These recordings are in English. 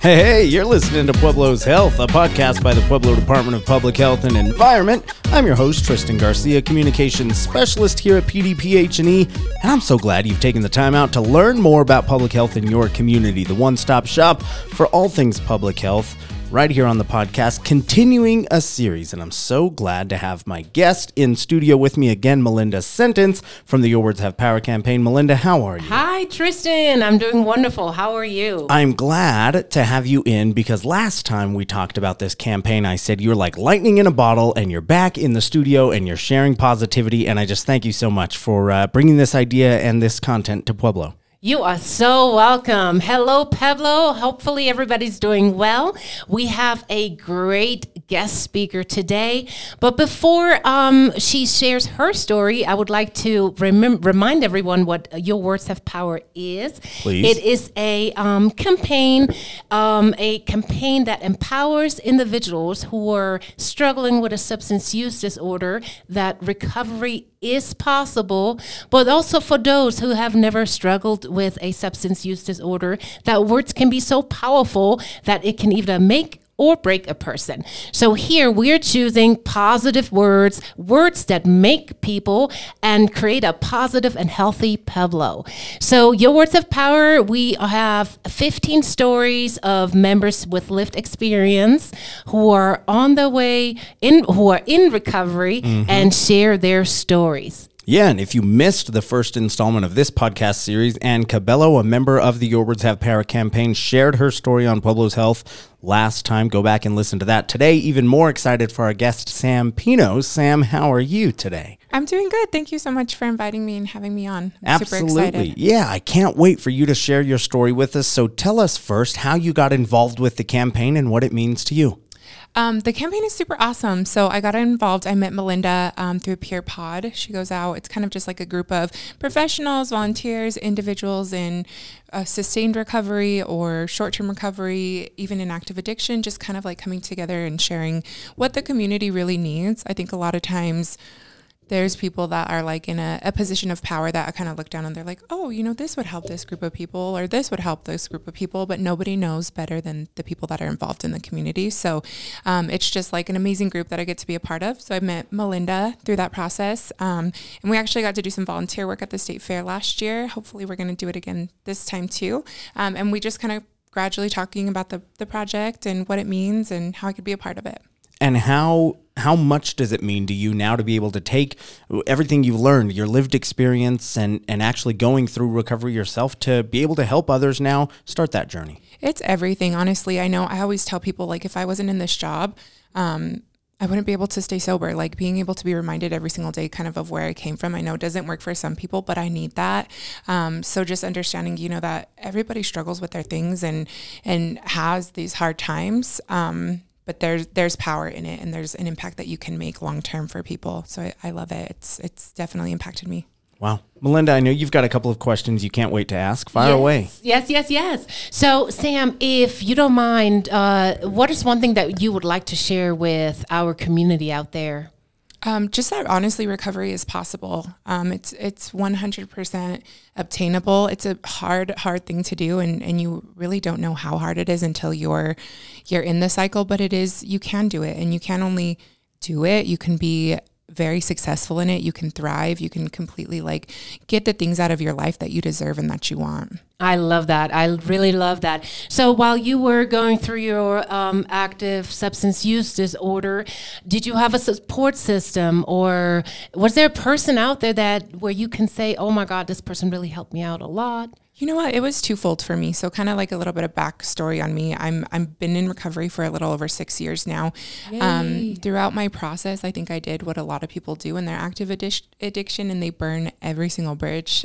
Hey, you're listening to Pueblo's Health, a podcast by the Pueblo Department of Public Health and Environment. I'm your host, Tristan Garcia, Communications Specialist here at PDPH&E, and I'm so glad you've taken the time out to learn more about public health in your community, the one-stop shop for all things public health. Right here on the podcast, continuing a series, and I'm so glad to have my guest in studio with me again, Melinda Sentence from the Your Words Have Power campaign. Melinda, how are you? Hi, Tristan. I'm doing wonderful. How are you? I'm glad to have you in because last time we talked about this campaign, I said you're like lightning in a bottle and you're back in the studio and you're sharing positivity, and I just thank you so much for bringing this idea and this content to Pueblo. You are so welcome. Hello, Pueblo. Hopefully everybody's doing well. We have a great guest speaker today. But before she shares her story, I would like to remind everyone what Your Words Have Power is. Please. It is a campaign that empowers individuals who are struggling with a substance use disorder that recovery is possible, but also for those who have never struggled with a substance use disorder, that words can be so powerful that it can either make or break a person. So here we're choosing positive words, words that make people and create a positive and healthy Pueblo. So Your Words of Power, we have 15 stories of members with lived experience who are on the way in, who are in recovery and share their stories. Yeah, and if you missed the first installment of this podcast series, Ann Cabello, a member of the Your Words Have Power campaign, shared her story on Pueblo's Health last time. Go back and listen to that. Today, even more excited for our guest, Sam Pino. Sam, how are you today? I'm doing good. Thank you so much for inviting me and having me on. I'm super excited. Yeah, I can't wait for you to share your story with us. So tell us first how you got involved with the campaign and what it means to you. The campaign is super awesome. So I got involved. I met Melinda through Peer Pod. She goes out. It's kind of just like a group of professionals, volunteers, individuals in sustained recovery or short-term recovery, even in active addiction, just kind of like coming together and sharing what the community really needs. I think a lot of times there's people that are like in a position of power that I kind of look down and they're like, oh, you know, this would help this group of people or this would help this group of people, but nobody knows better than the people that are involved in the community. So it's just like an amazing group that I get to be a part of. So I met Melinda through that process. And we actually got to do some volunteer work at the state fair last year. Hopefully we're going to do it again this time too. And we just kind of gradually talking about the project and what it means and how I could be a part of it. And how much does it mean to you now to be able to take everything you've learned, your lived experience, and actually going through recovery yourself to be able to help others now start that journey? It's everything, honestly. I know I always tell people, like, if I wasn't in this job, I wouldn't be able to stay sober. Like being able to be reminded every single day kind of where I came from. I know it doesn't work for some people, but I need that. So just understanding, you know, that everybody struggles with their things and has these hard times. But there's power in it, and there's an impact that you can make long-term for people. So I love it. It's definitely impacted me. Wow. Melinda, I know you've got a couple of questions you can't wait to ask. Fire away. Yes. So, Sam, if you don't mind, what is one thing that you would like to share with our community out there? Just that, honestly, recovery is possible. It's 100% obtainable. It's a hard thing to do, and you really don't know how hard it is until you're in the cycle. But it is, you can do it, and you can only do it. You can be very successful in it. You can thrive. You can completely like get the things out of your life that you deserve and that you want. I love that. I really love that. So while you were going through your active substance use disorder, did you have a support system, or was there a person out there that where you can say, oh my God, this person really helped me out a lot? You know what? It was twofold for me. So kind of like a little bit of backstory on me. I've been in recovery for a little over 6 years now. Throughout my process, I think I did what a lot of people do in their active addiction, and they burn every single bridge.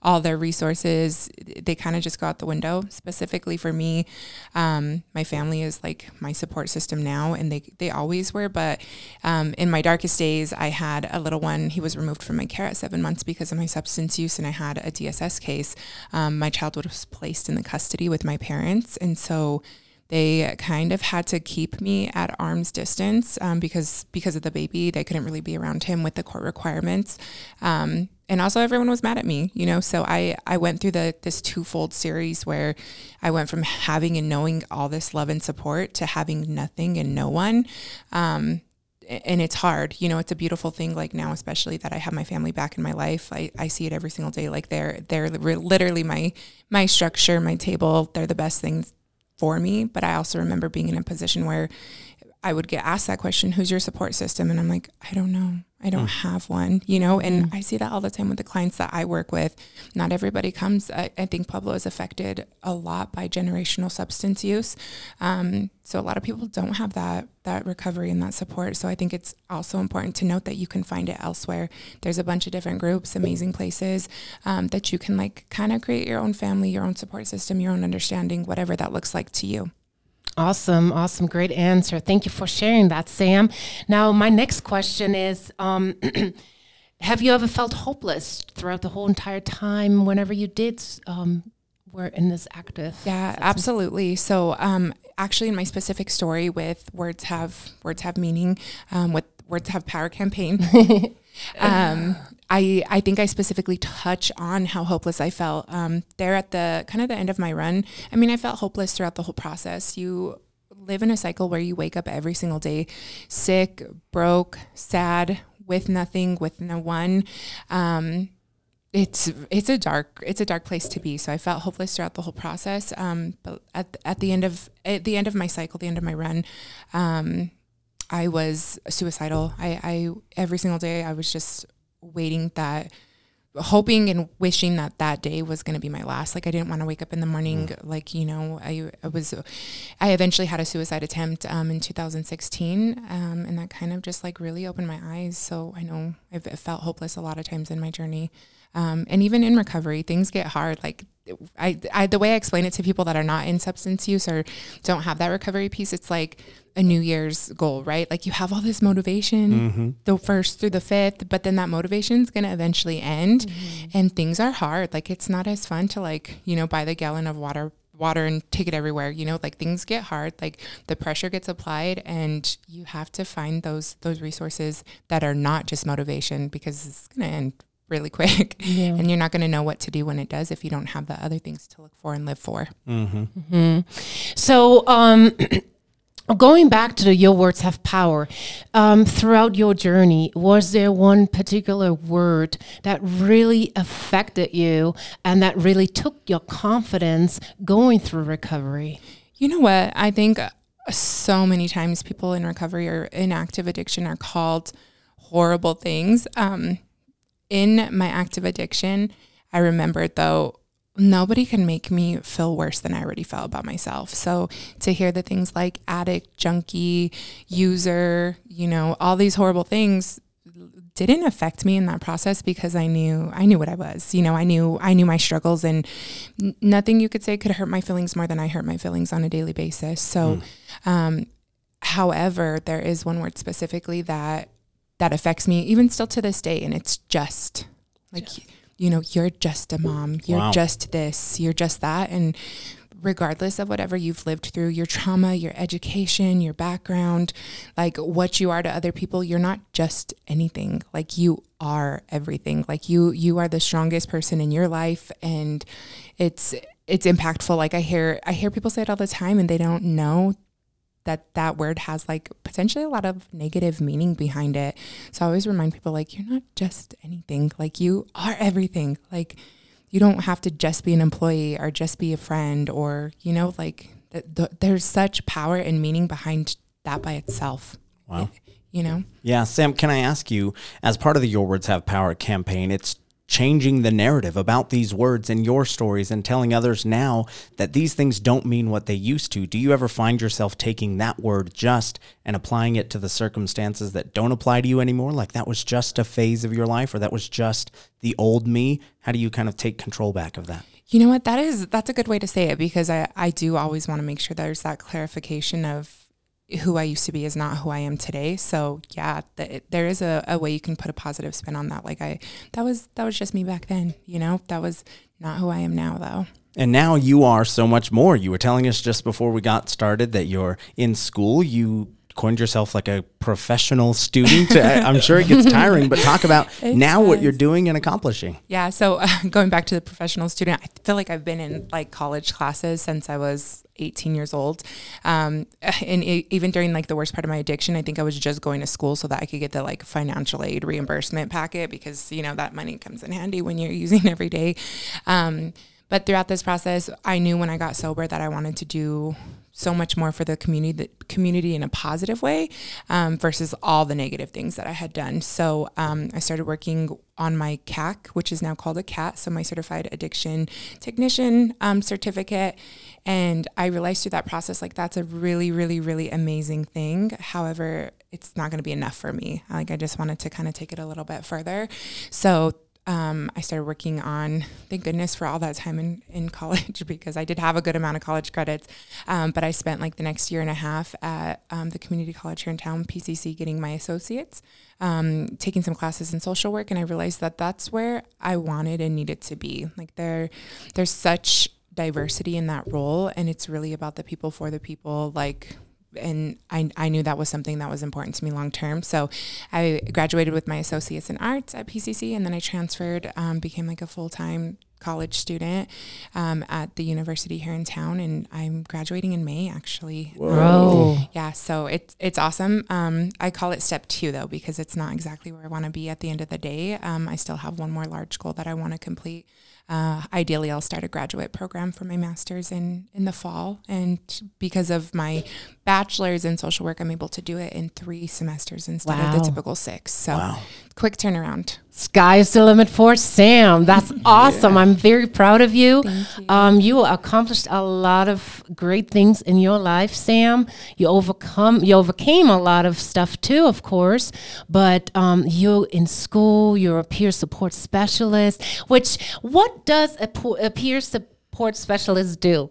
All their resources, they kind of just go out the window. Specifically for me, my family is like my support system now, and they always were. But in my darkest days, I had a little one. He was removed from my care at 7 months because of my substance use, and I had a DSS case. My child was placed in the custody with my parents, and so they kind of had to keep me at arm's distance because of the baby. They couldn't really be around him with the court requirements. And also everyone was mad at me, you know? So I went through this twofold series where I went from having and knowing all this love and support to having nothing and no one. And it's hard, you know, it's a beautiful thing. Like now, especially that I have my family back in my life. I see it every single day. Like they're literally my structure, my table, they're the best things for me. But I also remember being in a position where I would get asked that question, who's your support system? And I'm like, I don't know. I don't have one, you know, and I see that all the time with the clients that I work with. Not everybody comes. I think Pueblo is affected a lot by generational substance use. So a lot of people don't have that recovery and that support. So I think it's also important to note that you can find it elsewhere. There's a bunch of different groups, amazing places that you can like kind of create your own family, your own support system, your own understanding, whatever that looks like to you. Awesome. Great answer. Thank you for sharing that, Sam. Now, my next question is, have you ever felt hopeless throughout the whole entire time whenever you did were in this active? Yeah, absolutely. So actually in my specific story with Words Have Meaning, with Words Have Power campaign, I think I specifically touch on how hopeless I felt there at the kind of the end of my run. I mean, I felt hopeless throughout the whole process. You live in a cycle where you wake up every single day sick, broke, sad, with nothing, with no one. It's a dark place to be. So I felt hopeless throughout the whole process. But at the end of my cycle, the end of my run, I was suicidal. I every single day I was just waiting that, hoping and wishing that day was going to be my last. Like I didn't want to wake up in the morning. Like, you know, I eventually had a suicide attempt in 2016. And that kind of just like really opened my eyes. So I know I've felt hopeless a lot of times in my journey. And even in recovery, things get hard. Like the way I explain it to people that are not in substance use or don't have that recovery piece, it's like a New Year's goal, right? Like you have all this motivation the first through the fifth, but then that motivation is going to eventually end and things are hard. Like it's not as fun to like, you know, buy the gallon of water and take it everywhere, you know, like things get hard, like the pressure gets applied and you have to find those resources that are not just motivation because it's going to end really quick. Yeah. And you're not going to know what to do when it does if you don't have the other things to look for and live for. So going back to the Your Words Have Power, throughout your journey, was there one particular word that really affected you and that really took your confidence going through recovery? You know what? I think so many times people in recovery or in active addiction are called horrible things. In my active addiction, I remembered, though, nobody can make me feel worse than I already felt about myself. So to hear the things like addict, junkie, user, you know, all these horrible things didn't affect me in that process because I knew what I was, you know, I knew my struggles and nothing you could say could hurt my feelings more than I hurt my feelings on a daily basis. So, however, there is one word specifically that affects me even still to this day. And it's just like, you know, you're just a mom, you're just this, you're just that. And regardless of whatever you've lived through, your trauma, your education, your background, like what you are to other people, you're not just anything. Like you are everything. Like you are the strongest person in your life. And it's impactful. Like I hear people say it all the time and they don't know that word has like potentially a lot of negative meaning behind it. So I always remind people like, you're not just anything, like you are everything. Like you don't have to just be an employee or just be a friend or, you know, like there's such power and meaning behind that by itself. Wow. You know? Yeah. Sam, can I ask you, as part of the Your Words Have Power campaign, it's changing the narrative about these words and your stories and telling others now that these things don't mean what they used to. Do you ever find yourself taking that word just and applying it to the circumstances that don't apply to you anymore? Like that was just a phase of your life or that was just the old me? How do you kind of take control back of that? You know what, that's a good way to say it because I do always want to make sure there's that clarification of who I used to be is not who I am today. So yeah, there is a way you can put a positive spin on that. Like that was just me back then, you know, that was not who I am now though. And now you are so much more. You were telling us just before we got started that you're in school, you coined yourself like a professional student. I'm sure it gets tiring, but talk about what you're doing and accomplishing. Yeah. So going back to the professional student, I feel like I've been in like college classes since I was 18 years old. And even during like the worst part of my addiction, I think I was just going to school so that I could get the like financial aid reimbursement packet because, you know, that money comes in handy when you're using every day. But throughout this process, I knew when I got sober that I wanted to do so much more for the community in a positive way versus all the negative things that I had done. So I started working on my CAC, which is now called a CAT, so my Certified Addiction Technician certificate. And I realized through that process, like, that's a really, really, really amazing thing. However, it's not going to be enough for me. Like, I just wanted to kind of take it a little bit further. So I started working on, thank goodness for all that time in college, because I did have a good amount of college credits. But I spent like the next year and a half at the community college here in town, PCC, getting my associates, taking some classes in social work. And I realized that that's where I wanted and needed to be. Like there's such diversity in that role. And it's really about the people for the people, like, and I knew that was something that was important to me long term. So I graduated with my associates in arts at PCC, and then I transferred, became like a full-time college student at the university here in town, and I'm graduating in May, actually. Whoa. Yeah, so it's awesome. I call it step 2 though, because it's not exactly where I want to be at the end of the day. I still have one more large goal that I want to complete. Ideally, I'll start a graduate program for my master's in the fall. And because of my bachelor's in social work, I'm able to do it in 3 semesters instead of the typical 6. So quick turnaround. Sky is the limit for Sam. That's awesome. Yeah. I'm very proud of you. Thank you. You accomplished a lot of great things in your life, Sam. You overcame a lot of stuff too, of course. But you're in school, you're a peer support specialist, what does a peer support specialist do?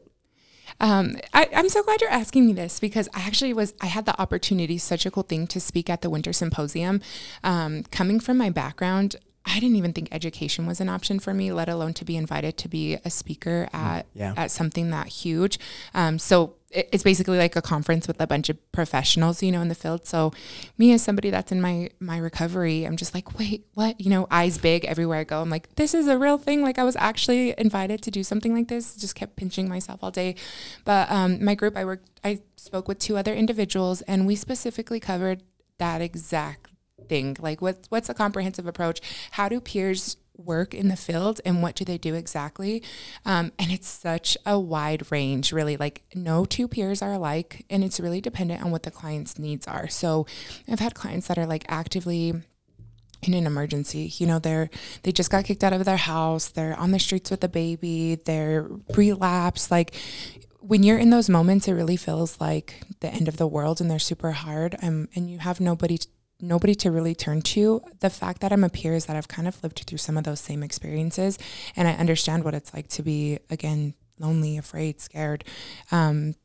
I'm so glad you're asking me this, because I had the opportunity, such a cool thing, to speak at the Winter Symposium. Coming from my background, I didn't even think education was an option for me, let alone to be invited to be a speaker at something that huge. So it's basically like a conference with a bunch of professionals, you know, in the field. So me as somebody that's in my recovery, I'm just like, wait, what? You know, eyes big everywhere I go. I'm like, this is a real thing. Like, I was actually invited to do something like this. Just kept pinching myself all day. But my group, I spoke with 2 other individuals, and we specifically covered that exact thing. Like, what's a comprehensive approach? How do peers work in the field, and what do they do exactly? And it's such a wide range, really. Like, no 2 peers are alike, and it's really dependent on what the client's needs are. So I've had clients that are like actively in an emergency, you know, they just got kicked out of their house, they're on the streets with a baby, they're relapsed. Like, when you're in those moments, it really feels like the end of the world, and they're super hard, and you have nobody to really turn to. The fact that I'm a peer is that I've kind of lived through some of those same experiences, and I understand what it's like to be, again, lonely, afraid, scared.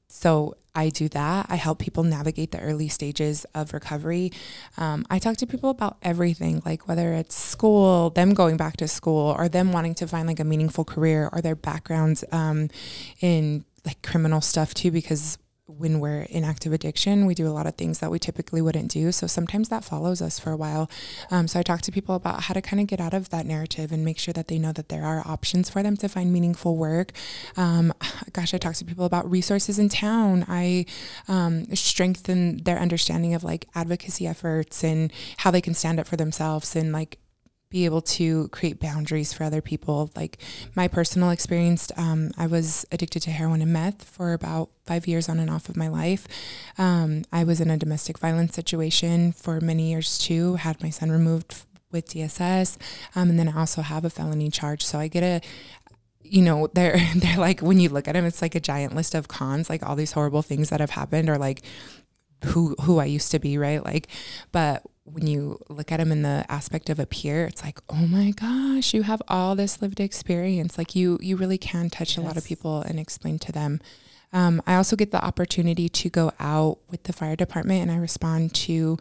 So I do that. I help people navigate the early stages of recovery. I talk to people about everything, like whether it's school, them going back to school, or them wanting to find like a meaningful career, or their backgrounds in like criminal stuff too, because when we're in active addiction, we do a lot of things that we typically wouldn't do. So sometimes that follows us for a while. So I talk to people about how to kind of get out of that narrative and make sure that they know that there are options for them to find meaningful work. I talk to people about resources in town. I strengthen their understanding of like advocacy efforts and how they can stand up for themselves and like be able to create boundaries for other people. Like my personal experience, I was addicted to heroin and meth for about 5 years on and off of my life. I was in a domestic violence situation for many years too, had my son removed with DSS. And then I also have a felony charge. So I get they're like, when you look at them, it's like a giant list of cons, like all these horrible things that have happened, or like who I used to be, right? Like, but when you look at them in the aspect of a peer, it's like, oh my gosh, you have all this lived experience. Like you really can touch a lot of people and explain to them. I also get the opportunity to go out with the fire department, and I respond to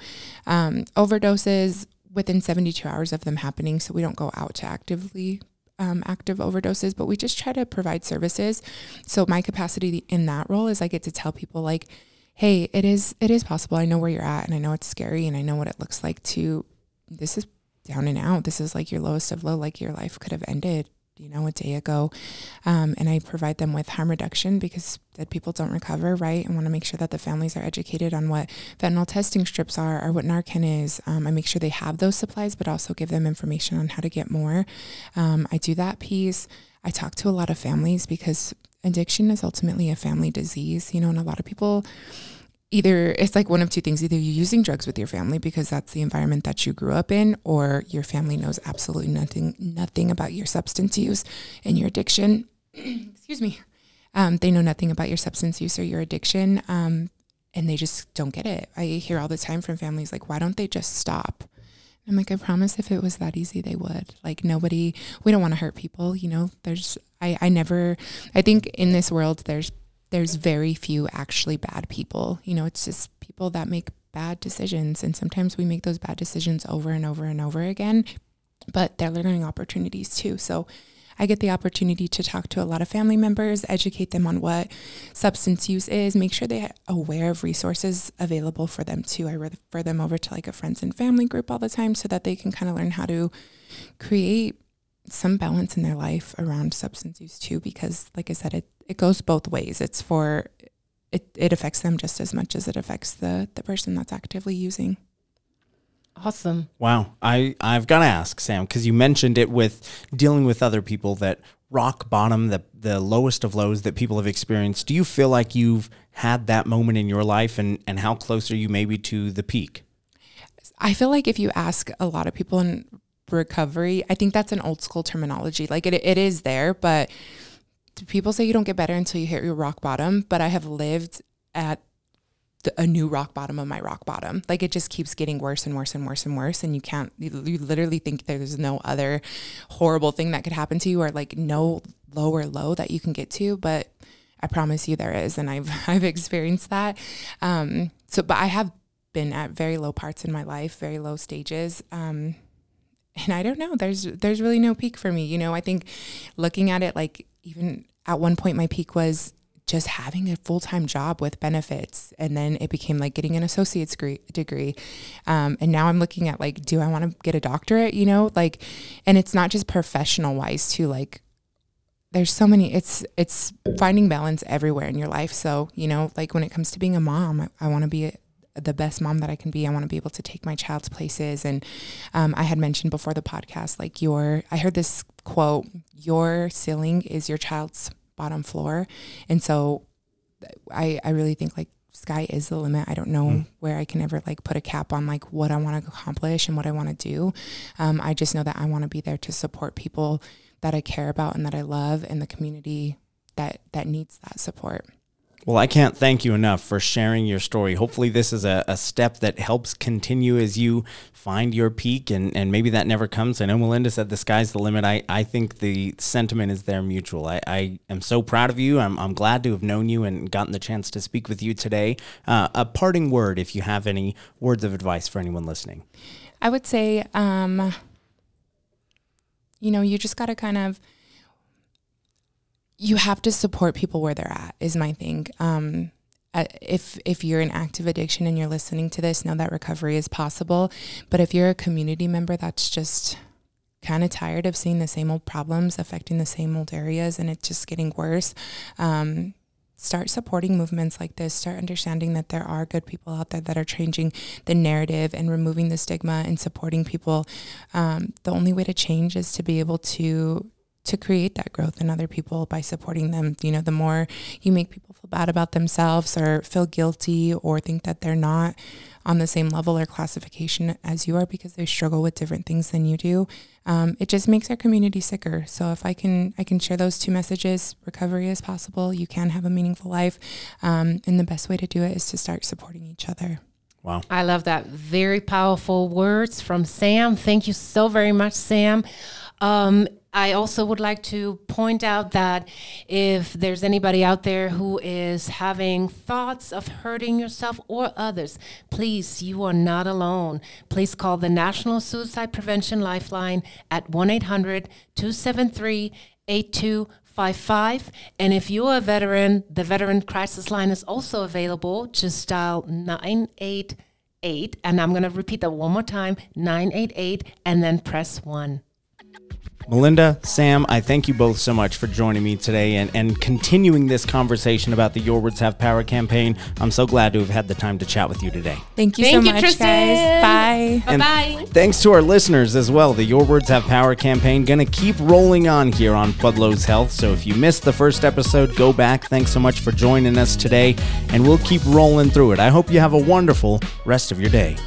overdoses within 72 hours of them happening. So we don't go out to actively active overdoses, but we just try to provide services. So my capacity in that role is I get to tell people like, hey, it is possible. I know where you're at, and I know it's scary, and I know what it looks like to, this is down and out. This is like your lowest of low, like your life could have ended, you know, a day ago. And I provide them with harm reduction because dead people don't recover, right? I want to make sure that the families are educated on what fentanyl testing strips are or what Narcan is. I make sure they have those supplies, but also give them information on how to get more. I do that piece. I talk to a lot of families because addiction is ultimately a family disease, you know, and a lot of people, either it's like one of two things, either you're using drugs with your family because that's the environment that you grew up in, or your family knows absolutely nothing about your substance use and your addiction. Excuse me. They know nothing about your substance use or your addiction. And they just don't get it. I hear all the time from families, like, why don't they just stop? I'm like, I promise if it was that easy, they would. Like, nobody, we don't want to hurt people. You know, there's, I think in this world, there's very few actually bad people. You know, it's just people that make bad decisions. And sometimes we make those bad decisions over and over and over again, but they're learning opportunities too. So I get the opportunity to talk to a lot of family members, educate them on what substance use is, make sure they're aware of resources available for them too. I refer them over to like a friends and family group all the time so that they can kind of learn how to create some balance in their life around substance use too, because like I said, it goes both ways. It's for, it affects them just as much as it affects the person that's actively using. Awesome. Wow. I've got to ask, Sam, because you mentioned it with dealing with other people, that rock bottom, the lowest of lows that people have experienced. Do you feel like you've had that moment in your life, and how close are you maybe to the peak? I feel like if you ask a lot of people in recovery, I think that's an old school terminology. Like it is there, but people say you don't get better until you hit your rock bottom. But I have lived at a new rock bottom of my rock bottom. Like it just keeps getting worse and worse and worse and worse. And you literally think there's no other horrible thing that could happen to you, or like no lower low that you can get to. But I promise you there is. And I've experienced that. But I have been at very low parts in my life, very low stages. And I don't know, there's really no peak for me. You know, I think looking at it, like even at one point, my peak was just having a full-time job with benefits. And then it became like getting an associate's degree. And now I'm looking at like, do I want to get a doctorate, you know, like, and it's not just professional wise too. Like there's so many, it's finding balance everywhere in your life. So, you know, like when it comes to being a mom, I want to be the best mom that I can be. I want to be able to take my child to places. And I had mentioned before the podcast, like I heard this quote, your ceiling is your child's bottom floor. And so I really think like sky is the limit. I don't know where I can ever like put a cap on like what I want to accomplish and what I want to do. I just know that I want to be there to support people that I care about and that I love, and the community that needs that support. Well, I can't thank you enough for sharing your story. Hopefully this is a step that helps continue as you find your peak, and maybe that never comes. I know Melinda said the sky's the limit. I think the sentiment is there mutual. I am so proud of you. I'm glad to have known you and gotten the chance to speak with you today. A parting word, if you have any words of advice for anyone listening. I would say, you know, you just got to kind of, you have to support people where they're at is my thing. If you're in active addiction and you're listening to this, know that recovery is possible. But if you're a community member that's just kind of tired of seeing the same old problems affecting the same old areas, and it's just getting worse, start supporting movements like this. Start understanding that there are good people out there that are changing the narrative and removing the stigma and supporting people. The only way to change is to be able to create that growth in other people by supporting them. You know, the more you make people feel bad about themselves or feel guilty or think that they're not on the same level or classification as you are because they struggle with different things than you do, it just makes our community sicker. So if I can share those two messages, recovery is possible, you can have a meaningful life, and the best way to do it is to start supporting each other. Wow. I love that. Very powerful words from Sam. Thank you so very much, Sam. I also would like to point out that if there's anybody out there who is having thoughts of hurting yourself or others, please, you are not alone. Please call the National Suicide Prevention Lifeline at 1-800-273-8255. 855, and if you're a veteran, the Veteran Crisis Line is also available. Just dial 988, and I'm going to repeat that one more time, 988, and then press 1. Melinda, Sam, I thank you both so much for joining me today and continuing this conversation about the Your Words Have Power campaign. I'm so glad to have had the time to chat with you today. Thank you so much, guys. Bye. Bye-bye. Thanks to our listeners as well. The Your Words Have Power campaign going to keep rolling on here on Pueblo's Health. So if you missed the first episode, go back. Thanks so much for joining us today, and we'll keep rolling through it. I hope you have a wonderful rest of your day.